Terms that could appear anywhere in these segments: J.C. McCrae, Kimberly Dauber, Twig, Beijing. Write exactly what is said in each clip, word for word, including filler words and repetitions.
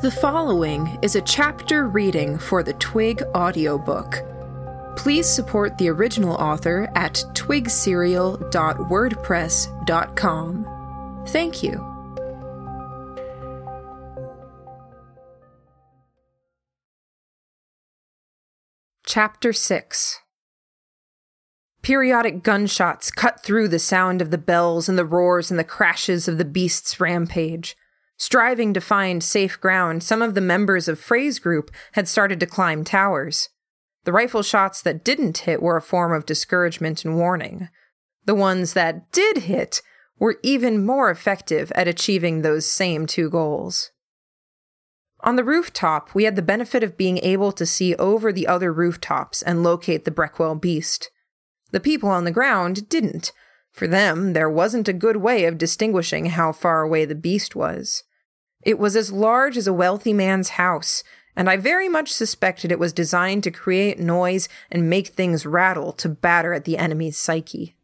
The following is a chapter reading for the Twig audiobook. Please support the original author at twig serial dot wordpress dot com. Thank you. Chapter six. Periodic gunshots cut through the sound of the bells and the roars and the crashes of the beast's rampage. Striving to find safe ground, some of the members of Frey's group had started to climb towers. The rifle shots that didn't hit were a form of discouragement and warning. The ones that did hit were even more effective at achieving those same two goals. On the rooftop, we had the benefit of being able to see over the other rooftops and locate the Breckwell beast. The people on the ground didn't. For them, there wasn't a good way of distinguishing how far away the beast was. It was as large as a wealthy man's house, and I very much suspected it was designed to create noise and make things rattle to batter at the enemy's psyche.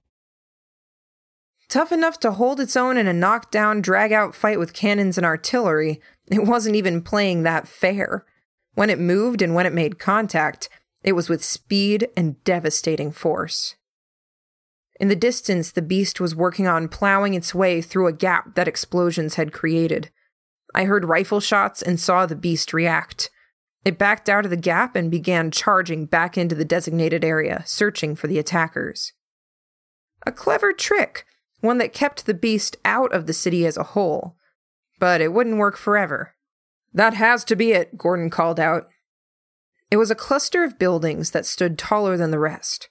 Tough enough to hold its own in a knockdown, drag-out fight with cannons and artillery, it wasn't even playing that fair. When it moved and when it made contact, it was with speed and devastating force. In the distance, the beast was working on plowing its way through a gap that explosions had created. I heard rifle shots and saw the beast react. It backed out of the gap and began charging back into the designated area, searching for the attackers. A clever trick, one that kept the beast out of the city as a whole. But it wouldn't work forever. "That has to be it," Gordon called out. It was a cluster of buildings that stood taller than the rest.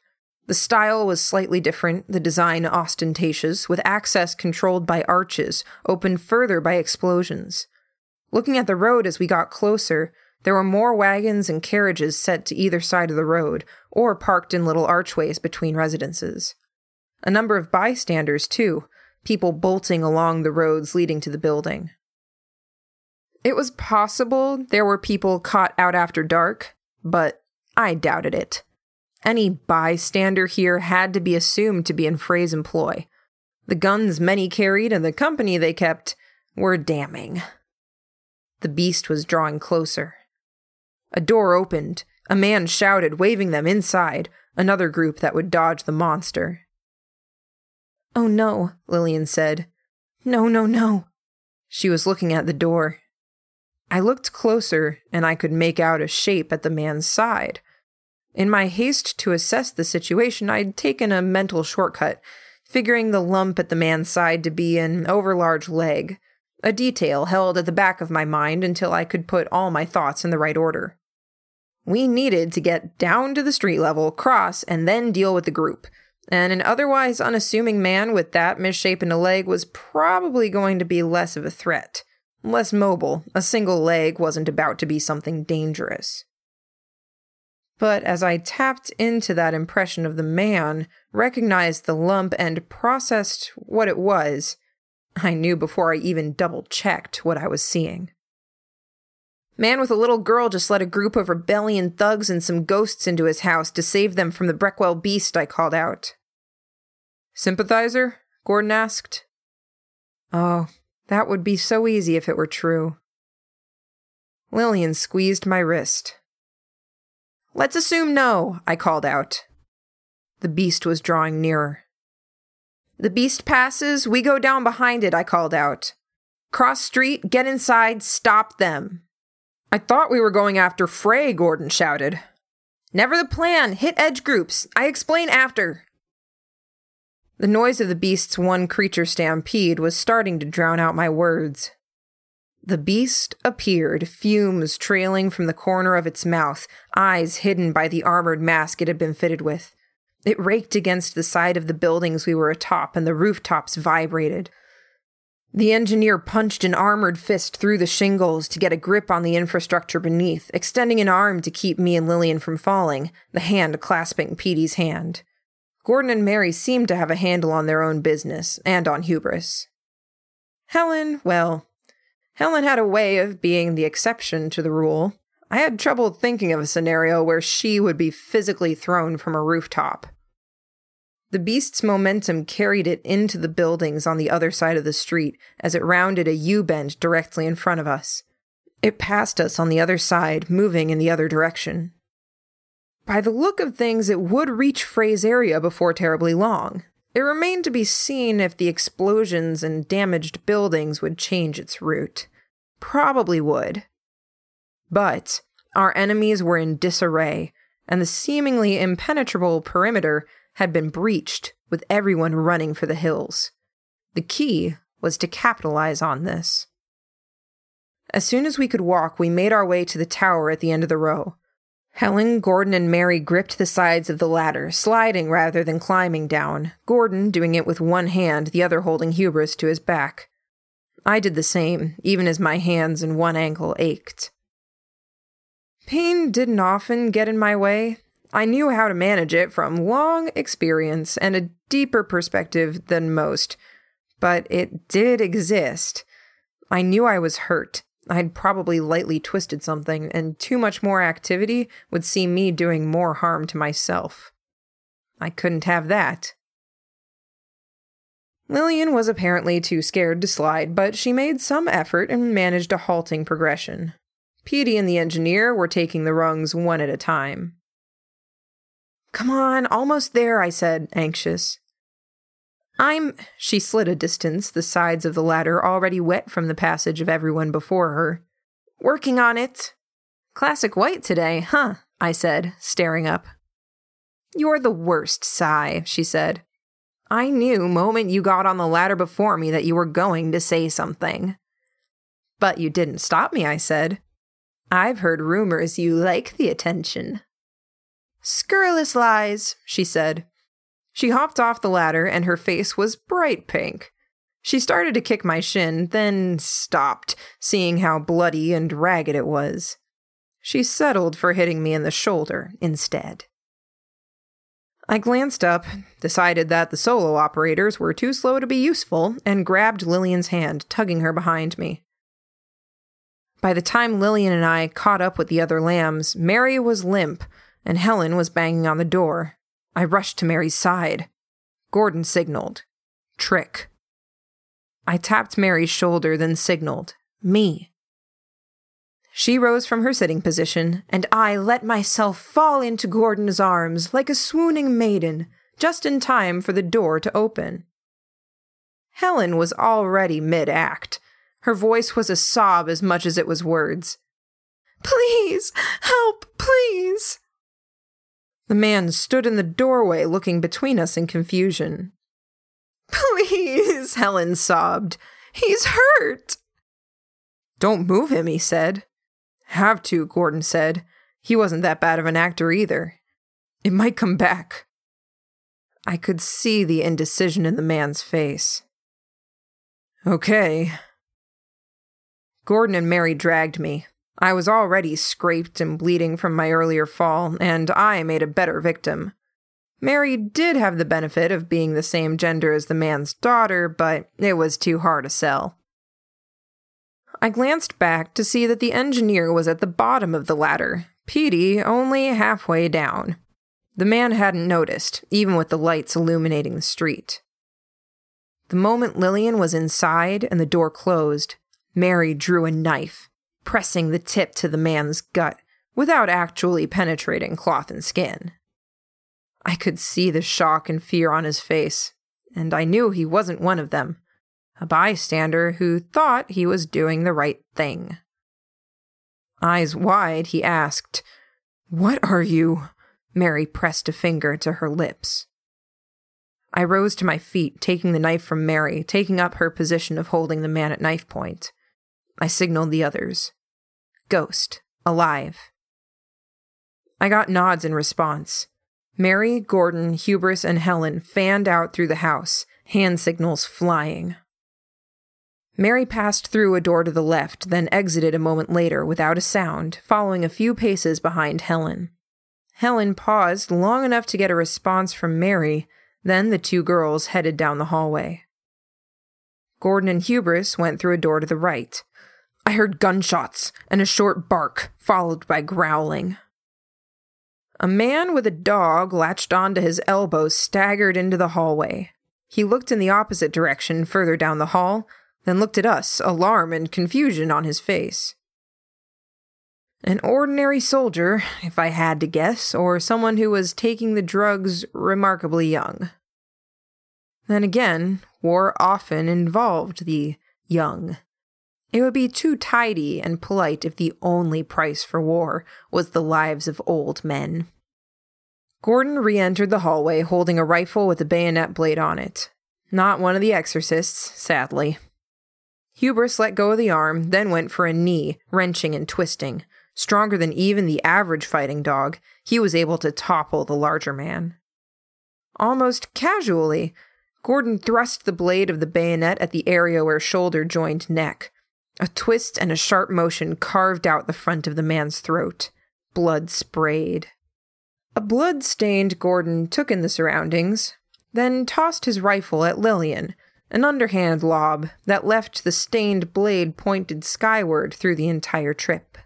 The style was slightly different, the design ostentatious, with access controlled by arches, opened further by explosions. Looking at the road as we got closer, there were more wagons and carriages set to either side of the road, or parked in little archways between residences. A number of bystanders, too, people bolting along the roads leading to the building. It was possible there were people caught out after dark, but I doubted it. Any bystander here had to be assumed to be in Frey's employ. The guns many carried and the company they kept were damning. The beast was drawing closer. A door opened. A man shouted, waving them inside, another group that would dodge the monster. "Oh no," Lillian said. "No, no, no." She was looking at the door. I looked closer, and I could make out a shape at the man's side. In my haste to assess the situation, I'd taken a mental shortcut, figuring the lump at the man's side to be an overlarge leg, a detail held at the back of my mind until I could put all my thoughts in the right order. We needed to get down to the street level, cross, and then deal with the group. And an otherwise unassuming man with that misshapen a leg was probably going to be less of a threat. Less mobile, a single leg wasn't about to be something dangerous. But as I tapped into that impression of the man, recognized the lump, and processed what it was, I knew before I even double-checked what I was seeing. Man with a little girl just led a group of rebellion thugs and some ghosts into his house to save them from the Breckwell beast, I called out. "Sympathizer?" Gordon asked. Oh, that would be so easy if it were true. Lillian squeezed my wrist. "Let's assume no," I called out. The beast was drawing nearer. "The beast passes, we go down behind it," I called out. "Cross street, get inside, stop them." "I thought we were going after Frey," Gordon shouted. "Never the plan. Hit edge groups. I explain after." The noise of the beast's one-creature stampede was starting to drown out my words. The beast appeared, fumes trailing from the corner of its mouth, eyes hidden by the armored mask it had been fitted with. It raked against the side of the buildings we were atop, and the rooftops vibrated. The engineer punched an armored fist through the shingles to get a grip on the infrastructure beneath, extending an arm to keep me and Lillian from falling, the hand clasping Petey's hand. Gordon and Mary seemed to have a handle on their own business, and on hubris. Helen, well, Helen had a way of being the exception to the rule. I had trouble thinking of a scenario where she would be physically thrown from a rooftop. The beast's momentum carried it into the buildings on the other side of the street as it rounded a U-bend directly in front of us. It passed us on the other side, moving in the other direction. By the look of things, it would reach Frey's area before terribly long. It remained to be seen if the explosions and damaged buildings would change its route. Probably would. But our enemies were in disarray, and the seemingly impenetrable perimeter had been breached, with everyone running for the hills. The key was to capitalize on this. As soon as we could walk, we made our way to the tower at the end of the row. Helen, Gordon, and Mary gripped the sides of the ladder, sliding rather than climbing down, Gordon doing it with one hand, the other holding Hubris to his back. I did the same, even as my hands and one ankle ached. Pain didn't often get in my way. I knew how to manage it from long experience and a deeper perspective than most, but it did exist. I knew I was hurt. I'd probably lightly twisted something, and too much more activity would see me doing more harm to myself. I couldn't have that. Lillian was apparently too scared to slide, but she made some effort and managed a halting progression. Petey and the engineer were taking the rungs one at a time. "Come on, almost there," I said, anxious. "I'm—" She slid a distance, the sides of the ladder already wet from the passage of everyone before her. "Working on it." "Classic white today, huh?" I said, staring up. "You're the worst, sigh," she said. "I knew moment you got on the ladder before me that you were going to say something." "But you didn't stop me," I said. "I've heard rumors you like the attention." "Scurrilous lies," she said. She hopped off the ladder, and her face was bright pink. She started to kick my shin, then stopped, seeing how bloody and ragged it was. She settled for hitting me in the shoulder instead. I glanced up, decided that the solo operators were too slow to be useful, and grabbed Lillian's hand, tugging her behind me. By the time Lillian and I caught up with the other lambs, Mary was limp, and Helen was banging on the door. I rushed to Mary's side. Gordon signaled. Trick. I tapped Mary's shoulder, then signaled. Me. She rose from her sitting position, and I let myself fall into Gordon's arms like a swooning maiden, just in time for the door to open. Helen was already mid-act. Her voice was a sob as much as it was words. "Please! Help! Please!" The man stood in the doorway, looking between us in confusion. "Please," Helen sobbed. "He's hurt." "Don't move him," he said. "Have to," Gordon said. He wasn't that bad of an actor either. "It might come back." I could see the indecision in the man's face. "Okay." Gordon and Mary dragged me. I was already scraped and bleeding from my earlier fall, and I made a better victim. Mary did have the benefit of being the same gender as the man's daughter, but it was too hard a sell. I glanced back to see that the engineer was at the bottom of the ladder, Petey only halfway down. The man hadn't noticed, even with the lights illuminating the street. The moment Lillian was inside and the door closed, Mary drew a knife, pressing the tip to the man's gut without actually penetrating cloth and skin. I could see the shock and fear on his face, and I knew he wasn't one of them, a bystander who thought he was doing the right thing. Eyes wide, he asked, "What are you?" Mary pressed a finger to her lips. I rose to my feet, taking the knife from Mary, taking up her position of holding the man at knife point. I signaled the others. "Ghost. Alive." I got nods in response. Mary, Gordon, Hubris, and Helen fanned out through the house, hand signals flying. Mary passed through a door to the left, then exited a moment later without a sound, following a few paces behind Helen. Helen paused long enough to get a response from Mary, then the two girls headed down the hallway. Gordon and Hubris went through a door to the right. I heard gunshots and a short bark, followed by growling. A man with a dog latched onto his elbow staggered into the hallway. He looked in the opposite direction further down the hall, then looked at us, alarm and confusion on his face. An ordinary soldier, if I had to guess, or someone who was taking the drugs remarkably young. Then again, war often involved the young. It would be too tidy and polite if the only price for war was the lives of old men. Gordon re-entered the hallway holding a rifle with a bayonet blade on it. Not one of the exorcists, sadly. Hubris let go of the arm, then went for a knee, wrenching and twisting. Stronger than even the average fighting dog, he was able to topple the larger man. Almost casually, Gordon thrust the blade of the bayonet at the area where shoulder joined neck. A twist and a sharp motion carved out the front of the man's throat. Blood sprayed. A blood-stained Gordon took in the surroundings, then tossed his rifle at Lillian, an underhand lob that left the stained blade pointed skyward through the entire trip.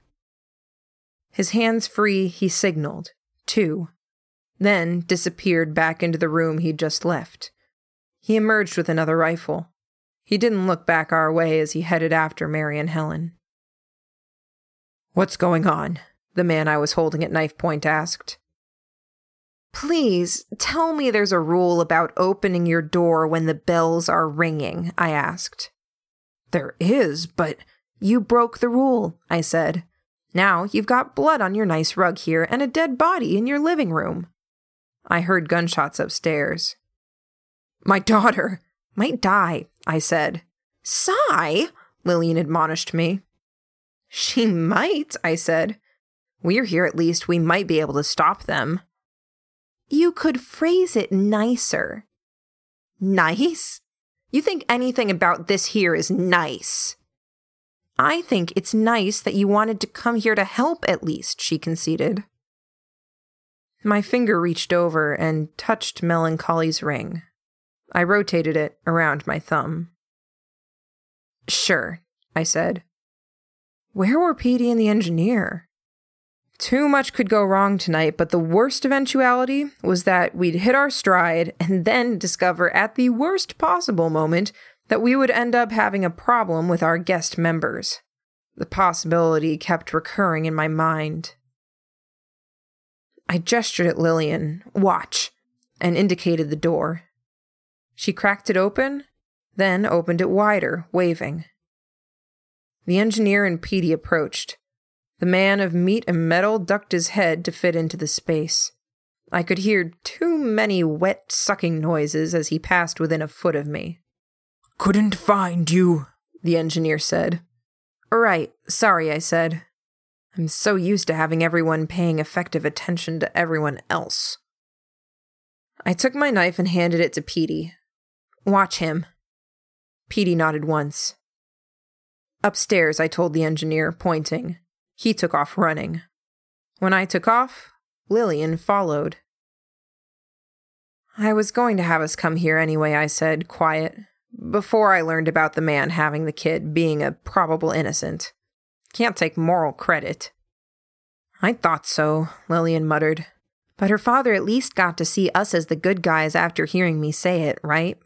His hands free, he signaled, two, then disappeared back into the room he'd just left. He emerged with another rifle. He didn't look back our way as he headed after Mary and Helen. "What's going on?" the man I was holding at knife point asked. "Please, tell me there's a rule about opening your door when the bells are ringing," I asked. "There is, but—" "You broke the rule," I said. "Now you've got blood on your nice rug here and a dead body in your living room." I heard gunshots upstairs. "My daughter might die," I said. "Sigh," Lillian admonished me. "She might," I said. "We're here at least. We might be able to stop them." "You could phrase it nicer." "Nice? You think anything about this here is nice?" "I think it's nice that you wanted to come here to help, at least," she conceded. My finger reached over and touched Melancholy's ring. I rotated it around my thumb. "Sure," I said. Where were Petey and the engineer? Too much could go wrong tonight, but the worst eventuality was that we'd hit our stride and then discover at the worst possible moment that we would end up having a problem with our guest members. The possibility kept recurring in my mind. I gestured at Lillian, "Watch," and indicated the door. She cracked it open, then opened it wider, waving. The engineer and Petey approached. The man of meat and metal ducked his head to fit into the space. I could hear too many wet sucking noises as he passed within a foot of me. "Couldn't find you," the engineer said. "Right, sorry," I said. I'm so used to having everyone paying effective attention to everyone else. I took my knife and handed it to Petey. "Watch him." Petey nodded once. "Upstairs," I told the engineer, pointing. He took off running. When I took off, Lillian followed. "I was going to have us come here anyway," I said, quiet. "Before I learned about the man having the kid being a probable innocent. Can't take moral credit." "I thought so," Lillian muttered. "But her father at least got to see us as the good guys after hearing me say it, right?"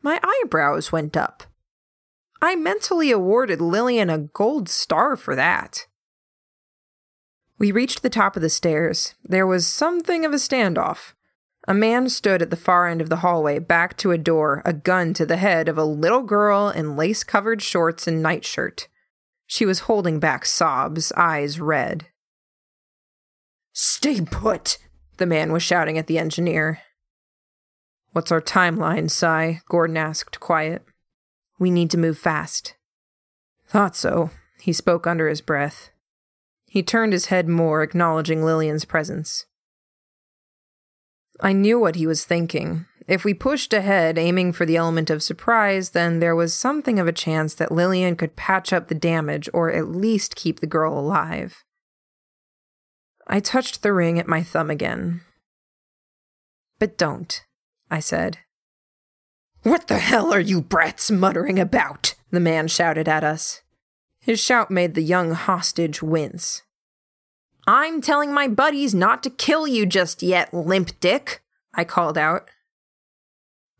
My eyebrows went up. I mentally awarded Lillian a gold star for that. We reached the top of the stairs. There was something of a standoff. A man stood at the far end of the hallway, back to a door, a gun to the head of a little girl in lace-covered shorts and nightshirt. She was holding back sobs, eyes red. "Stay put!" the man was shouting at the engineer. "What's our timeline, Si?" Gordon asked, quiet. "We need to move fast." "Thought so," he spoke under his breath. He turned his head more, acknowledging Lillian's presence. I knew what he was thinking. If we pushed ahead, aiming for the element of surprise, then there was something of a chance that Lillian could patch up the damage or at least keep the girl alive. I touched the ring at my thumb again. "But don't," I said. "What the hell are you brats muttering about?" the man shouted at us. His shout made the young hostage wince. "I'm telling my buddies not to kill you just yet, limp dick," I called out.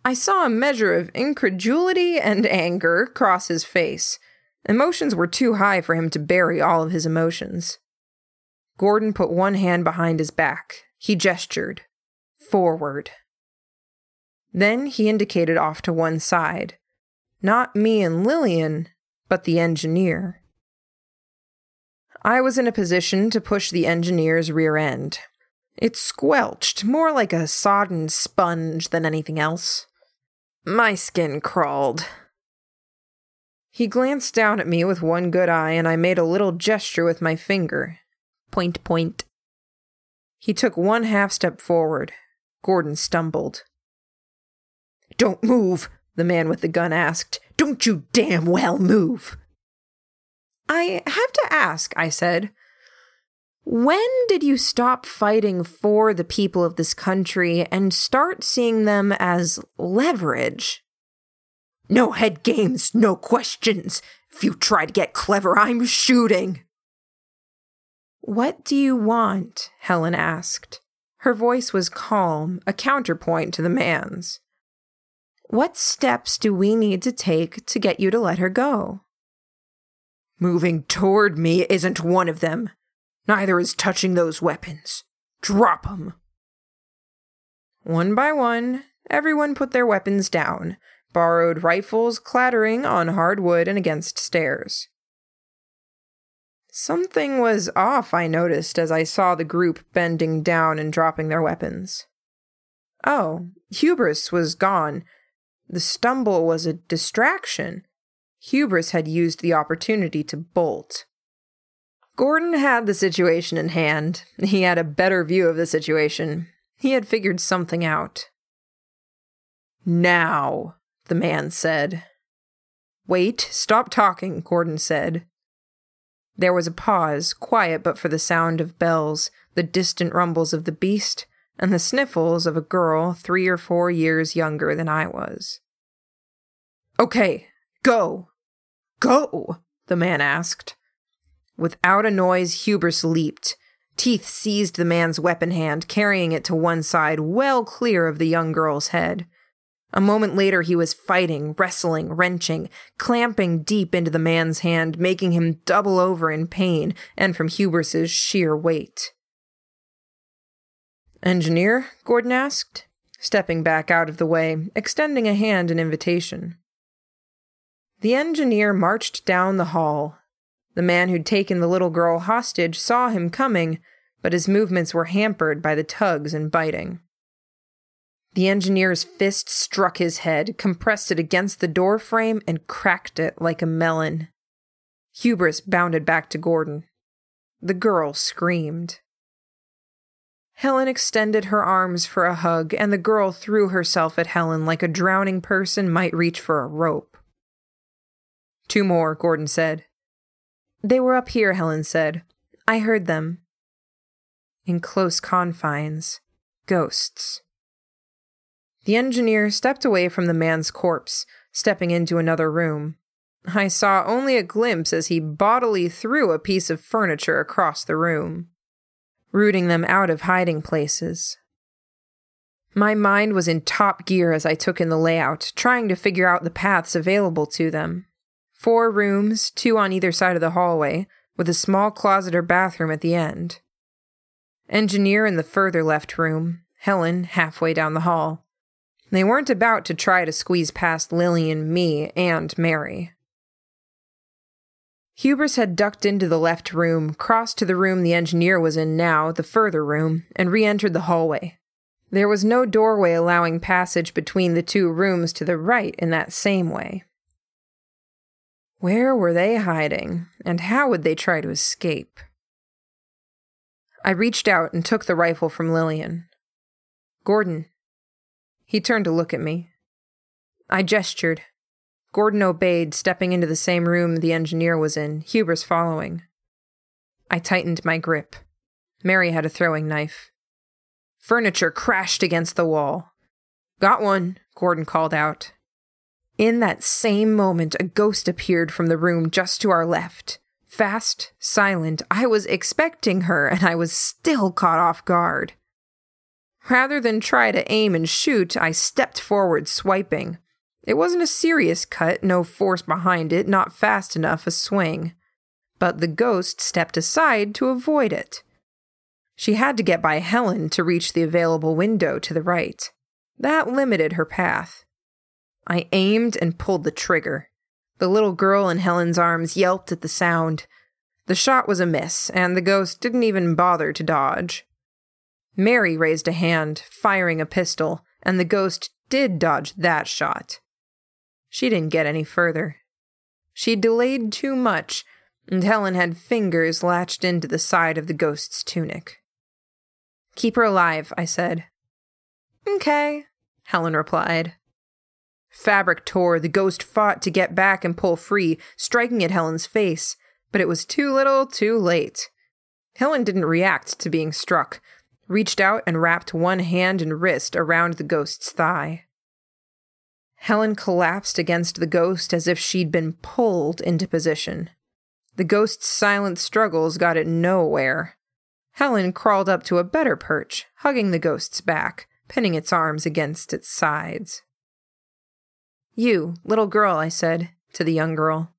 I saw a measure of incredulity and anger cross his face. Emotions were too high for him to bury all of his emotions. Gordon put one hand behind his back. He gestured. Forward. Then he indicated off to one side. Not me and Lillian, but the engineer. I was in a position to push the engineer's rear end. It squelched, more like a sodden sponge than anything else. My skin crawled. He glanced down at me with one good eye, and I made a little gesture with my finger. Point, point. He took one half-step forward. Gordon stumbled. "Don't move," the man with the gun asked. "Don't you damn well move." "I have to ask," I said. "When did you stop fighting for the people of this country and start seeing them as leverage?" "No head games, no questions. If you try to get clever, I'm shooting." "What do you want?" Helen asked. Her voice was calm, a counterpoint to the man's. "What steps do we need to take to get you to let her go?" "Moving toward me isn't one of them. Neither is touching those weapons. Drop 'em." One by one, everyone put their weapons down, borrowed rifles clattering on hard wood and against stairs. Something was off, I noticed, as I saw the group bending down and dropping their weapons. Oh, hubris was gone. The stumble was a distraction. Hubris had used the opportunity to bolt. Gordon had the situation in hand. He had a better view of the situation. He had figured something out. "Now," the man said. "Wait, stop talking," Gordon said. There was a pause, quiet but for the sound of bells, the distant rumbles of the beast, and the sniffles of a girl three or four years younger than I was. "Okay, go! Go!" the man asked. Without a noise, Hubris leaped. Teeth seized the man's weapon hand, carrying it to one side, well clear of the young girl's head. A moment later he was fighting, wrestling, wrenching, clamping deep into the man's hand, making him double over in pain and from Hubris's sheer weight. "Engineer?" Gordon asked, stepping back out of the way, extending a hand in invitation. The engineer marched down the hall. The man who'd taken the little girl hostage saw him coming, but his movements were hampered by the tugs and biting. The engineer's fist struck his head, compressed it against the door frame, and cracked it like a melon. Hubris bounded back to Gordon. The girl screamed. Helen extended her arms for a hug, and the girl threw herself at Helen like a drowning person might reach for a rope. "Two more," Gordon said. "They were up here," Helen said. "I heard them." In close confines, ghosts. The engineer stepped away from the man's corpse, stepping into another room. I saw only a glimpse as he bodily threw a piece of furniture across the room, rooting them out of hiding places. My mind was in top gear as I took in the layout, trying to figure out the paths available to them. Four rooms, two on either side of the hallway, with a small closet or bathroom at the end. Engineer in the further left room, Helen halfway down the hall. They weren't about to try to squeeze past Lillian, me, and Mary. Hubris had ducked into the left room, crossed to the room the engineer was in now, the further room, and re-entered the hallway. There was no doorway allowing passage between the two rooms to the right in that same way. Where were they hiding, and how would they try to escape? I reached out and took the rifle from Lillian. "Gordon." He turned to look at me. I gestured. Gordon obeyed, stepping into the same room the engineer was in, Hubris following. I tightened my grip. Mary had a throwing knife. Furniture crashed against the wall. "Got one," Gordon called out. In that same moment, a ghost appeared from the room just to our left. Fast, silent, I was expecting her, and I was still caught off guard. Rather than try to aim and shoot, I stepped forward, swiping. It wasn't a serious cut, no force behind it, not fast enough a swing. But the ghost stepped aside to avoid it. She had to get by Helen to reach the available window to the right. That limited her path. I aimed and pulled the trigger. The little girl in Helen's arms yelped at the sound. The shot was a miss, and the ghost didn't even bother to dodge. Mary raised a hand, firing a pistol, and the ghost did dodge that shot. She didn't get any further. She delayed too much, and Helen had fingers latched into the side of the ghost's tunic. "Keep her alive," I said. "Okay," Helen replied. Fabric tore, the ghost fought to get back and pull free, striking at Helen's face, but it was too little, too late. Helen didn't react to being struck, reached out and wrapped one hand and wrist around the ghost's thigh. Helen collapsed against the ghost as if she'd been pulled into position. The ghost's silent struggles got it nowhere. Helen crawled up to a better perch, hugging the ghost's back, pinning its arms against its sides. "You, little girl," I said, to the young girl.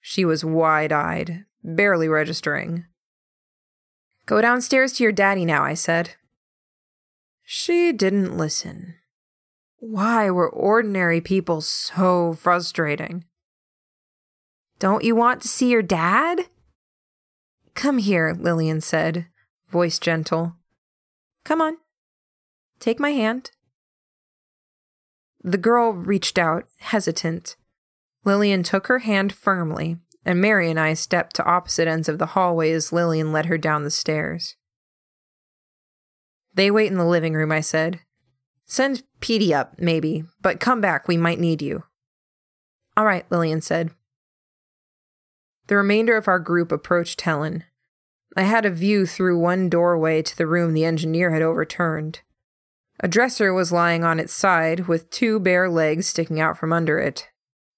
She was wide-eyed, barely registering. "Go downstairs to your daddy now," I said. She didn't listen. Why were ordinary people so frustrating? "Don't you want to see your dad?" "Come here," Lillian said, voice gentle. "Come on. Take my hand." The girl reached out, hesitant. Lillian took her hand firmly, and Mary and I stepped to opposite ends of the hallway as Lillian led her down the stairs. "They wait in the living room," I said. "Send Petey up, maybe, but come back, we might need you." "All right," Lillian said. The remainder of our group approached Helen. I had a view through one doorway to the room the engineer had overturned. A dresser was lying on its side, with two bare legs sticking out from under it.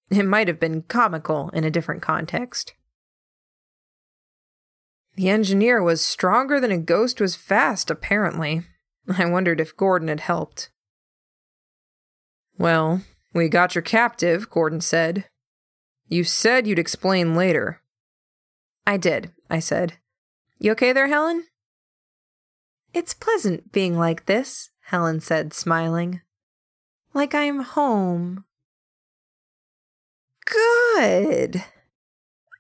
It might have been comical in a different context. The engineer was stronger than a ghost was fast, apparently. I wondered if Gordon had helped. "Well, we got your captive," Gordon said. "You said you'd explain later." "I did," I said. "You okay there, Helen?" "It's pleasant being like this," Helen said, smiling. "Like I'm home." "Good.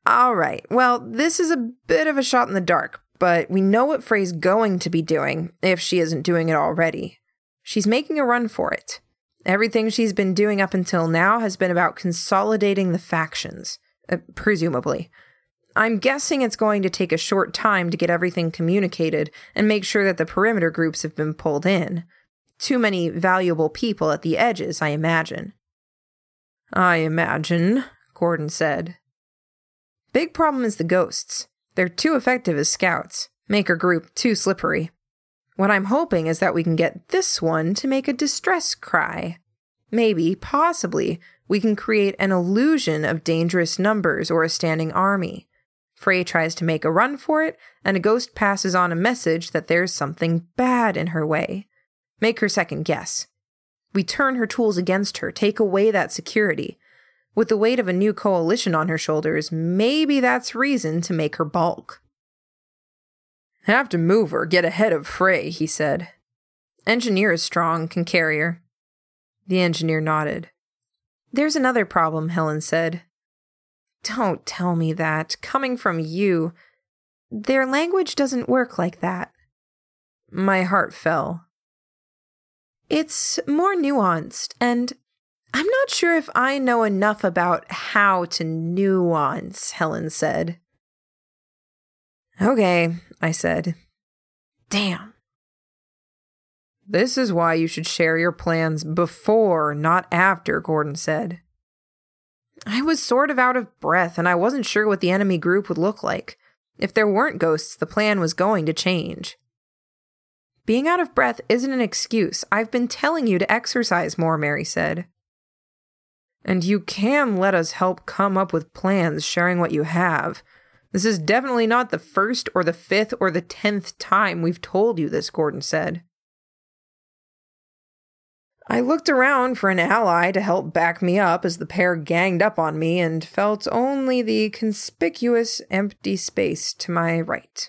All right. Well, this is a bit of a shot in the dark, but we know what Frey's going to be doing, if she isn't doing it already. She's making a run for it. Everything she's been doing up until now has been about consolidating the factions, uh, presumably. I'm guessing it's going to take a short time to get everything communicated and make sure that the perimeter groups have been pulled in. Too many valuable people at the edges, I imagine." "I imagine," Gordon said. "Big problem is the ghosts. They're too effective as scouts. Make her group too slippery. What I'm hoping is that we can get this one to make a distress cry. Maybe, possibly, we can create an illusion of dangerous numbers or a standing army. Frey tries to make a run for it, and a ghost passes on a message that there's something bad in her way. Make her second guess. We turn her tools against her, take away that security. With the weight of a new coalition on her shoulders, maybe that's reason to make her balk." "Have to move her, get ahead of Frey," he said. "Engineer is strong, can carry her." The engineer nodded. "There's another problem," Helen said. "Don't tell me that. Coming from you, their language doesn't work like that." My heart fell. "It's more nuanced, and I'm not sure if I know enough about how to nuance," Helen said. "Okay," I said. "Damn." "This is why you should share your plans before, not after," Gordon said. I was sort of out of breath, and I wasn't sure what the enemy group would look like. If there weren't ghosts, the plan was going to change. "Being out of breath isn't an excuse. I've been telling you to exercise more," Mary said. "And you can let us help come up with plans, sharing what you have. This is definitely not the first or the fifth or the tenth time we've told you this," Gordon said. I looked around for an ally to help back me up as the pair ganged up on me and felt only the conspicuous empty space to my right.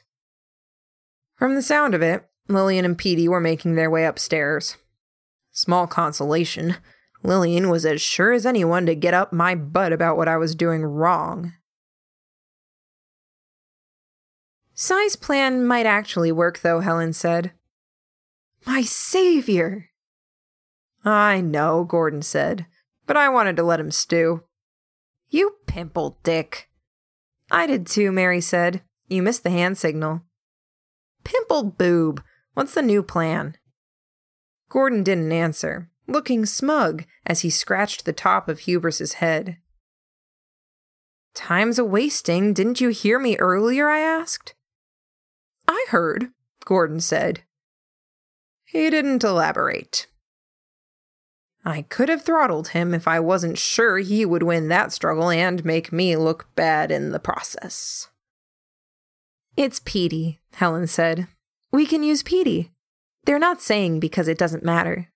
From the sound of it, Lillian and Petey were making their way upstairs. Small consolation, Lillian was as sure as anyone to get up my butt about what I was doing wrong. Sai's plan might actually work, though, Helen said. My savior! I know, Gordon said, but I wanted to let him stew. You pimple dick. I did too, Mary said. You missed the hand signal. Pimple boob. What's the new plan? Gordon didn't answer, looking smug as he scratched the top of Huber's head. Time's a-wasting. Didn't you hear me earlier, I asked? I heard, Gordon said. He didn't elaborate. I could have throttled him if I wasn't sure he would win that struggle and make me look bad in the process. It's Petey, Helen said. We can use Petey. They're not saying because it doesn't matter.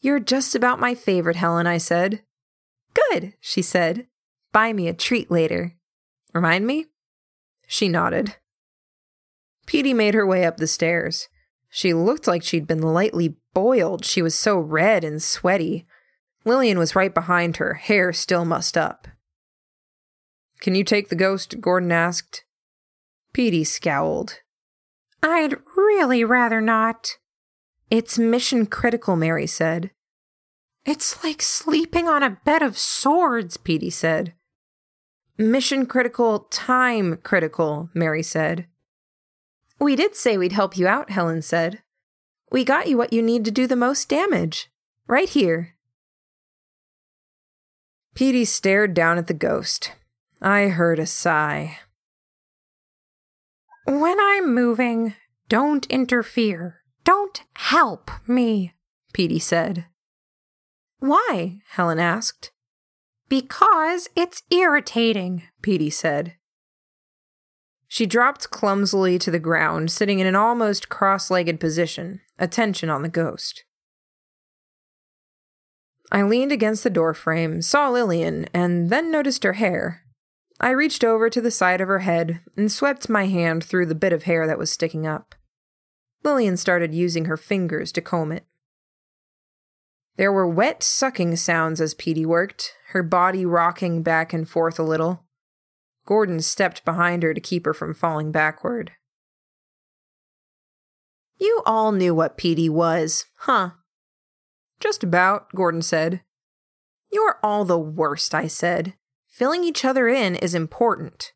You're just about my favorite, Helen, I said. Good, she said. Buy me a treat later. Remind me? She nodded. Petey made her way up the stairs. She looked like she'd been lightly boiled. She was so red and sweaty. Lillian was right behind her, hair still mussed up. Can you take the ghost? Gordon asked. Petey scowled. I'd really rather not. It's mission critical, Mary said. It's like sleeping on a bed of swords, Petey said. Mission critical, time critical, Mary said. We did say we'd help you out, Helen said. We got you what you need to do the most damage. Right here. Petey stared down at the ghost. I heard a sigh. When I'm moving, don't interfere. Don't help me, Petey said. Why? Helen asked. Because it's irritating, Petey said. She dropped clumsily to the ground, sitting in an almost cross-legged position, attention on the ghost. I leaned against the doorframe, saw Lillian, and then noticed her hair. I reached over to the side of her head and swept my hand through the bit of hair that was sticking up. Lillian started using her fingers to comb it. There were wet sucking sounds as Petey worked, her body rocking back and forth a little. Gordon stepped behind her to keep her from falling backward. You all knew what Petey was, huh? Just about, Gordon said. You're all the worst, I said. Filling each other in is important.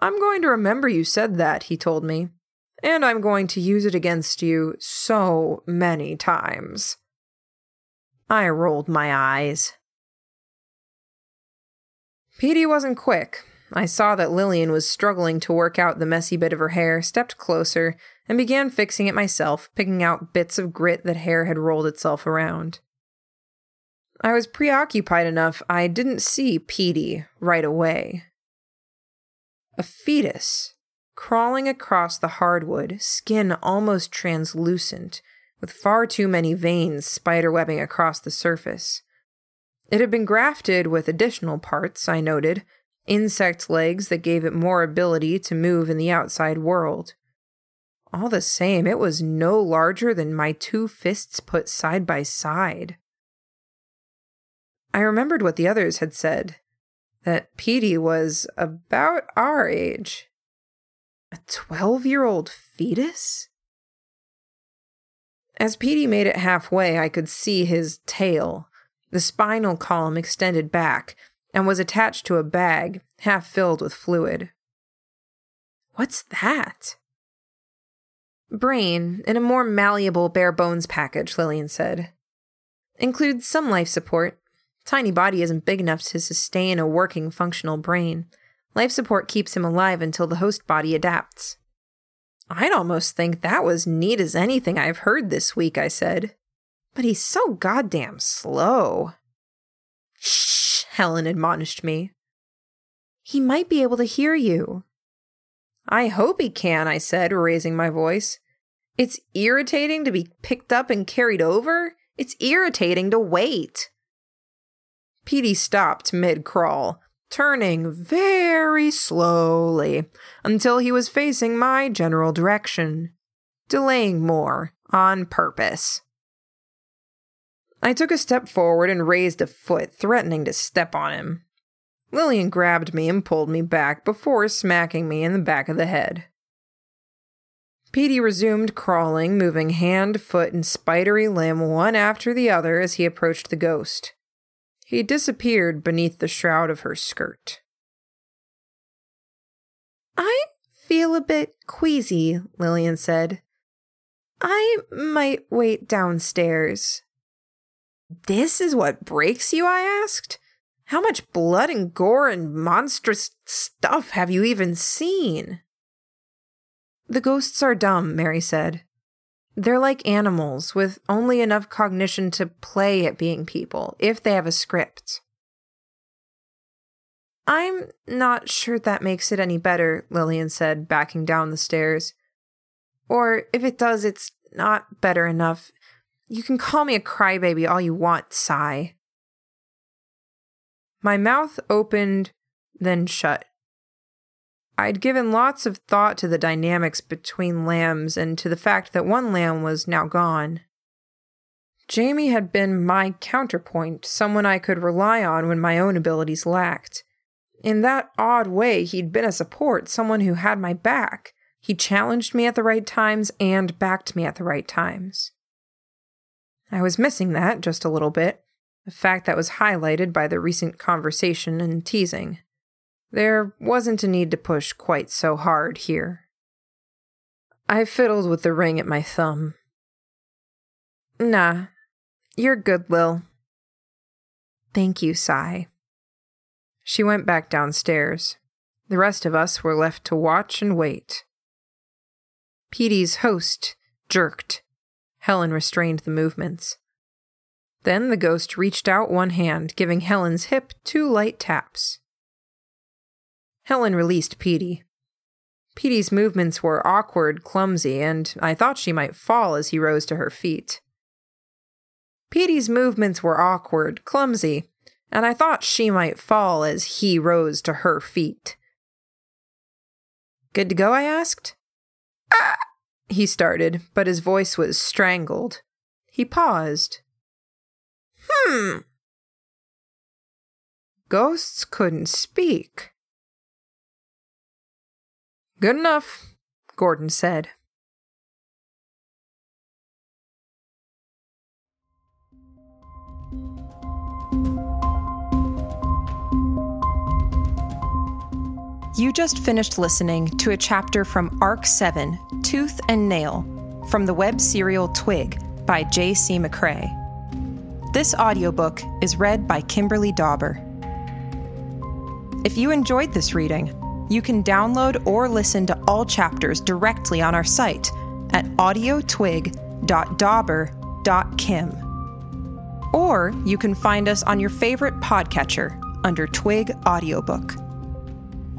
I'm going to remember you said that, he told me. And I'm going to use it against you so many times. I rolled my eyes. Petey wasn't quick. I saw that Lillian was struggling to work out the messy bit of her hair, stepped closer, and began fixing it myself, picking out bits of grit that hair had rolled itself around. I was preoccupied enough I didn't see Petey right away. A fetus, crawling across the hardwood, skin almost translucent, with far too many veins spiderwebbing across the surface. It had been grafted with additional parts, I noted, insect legs that gave it more ability to move in the outside world. All the same, it was no larger than my two fists put side by side. I remembered what the others had said, that Petey was about our age. A twelve-year-old fetus? As Petey made it halfway, I could see his tail. The spinal column extended back and was attached to a bag, half filled with fluid. What's that? Brain, in a more malleable bare-bones package, Lillian said. Includes some life support. Tiny body isn't big enough to sustain a working, functional brain. Life support keeps him alive until the host body adapts. I'd almost think that was neat as anything I've heard this week, I said. But he's so goddamn slow. Shh, Helen admonished me. He might be able to hear you. I hope he can, I said, raising my voice. It's irritating to be picked up and carried over. It's irritating to wait. Petey stopped mid-crawl, turning very slowly until he was facing my general direction, delaying more on purpose. I took a step forward and raised a foot, threatening to step on him. Lillian grabbed me and pulled me back before smacking me in the back of the head. Petey resumed crawling, moving hand, foot, and spidery limb one after the other as he approached the ghost. He disappeared beneath the shroud of her skirt. I feel a bit queasy, Lillian said. I might wait downstairs. This is what breaks you, I asked. How much blood and gore and monstrous stuff have you even seen? The ghosts are dumb, Mary said. They're like animals, with only enough cognition to play at being people, if they have a script. I'm not sure that makes it any better, Lillian said, backing down the stairs. Or, if it does, it's not better enough. You can call me a crybaby all you want, sigh. My mouth opened, then shut. I'd given lots of thought to the dynamics between lambs and to the fact that one lamb was now gone. Jamie had been my counterpoint, someone I could rely on when my own abilities lacked. In that odd way, he'd been a support, someone who had my back. He challenged me at the right times and backed me at the right times. I was missing that just a little bit, a fact that was highlighted by the recent conversation and teasing. There wasn't a need to push quite so hard here. I fiddled with the ring at my thumb. Nah, you're good, Lil. Thank you, sigh. She went back downstairs. The rest of us were left to watch and wait. Petey's host jerked. Helen restrained the movements. Then the ghost reached out one hand, giving Helen's hip two light taps. Helen released Petey. Petey's movements were awkward, clumsy, and I thought she might fall as he rose to her feet. Petey's movements were awkward, clumsy, and I thought she might fall as he rose to her feet. Good to go, I asked. Ah! He started, but his voice was strangled. He paused. Hmm. Ghosts couldn't speak. Good enough, Gordon said. You just finished listening to a chapter from Arc seven, Tooth and Nail, from the web serial Twig by J C McCrae. This audiobook is read by Kimberly Dauber. If you enjoyed this reading, you can download or listen to all chapters directly on our site at audio twig dot dauber dot kim. Or you can find us on your favorite podcatcher under Twig Audiobook.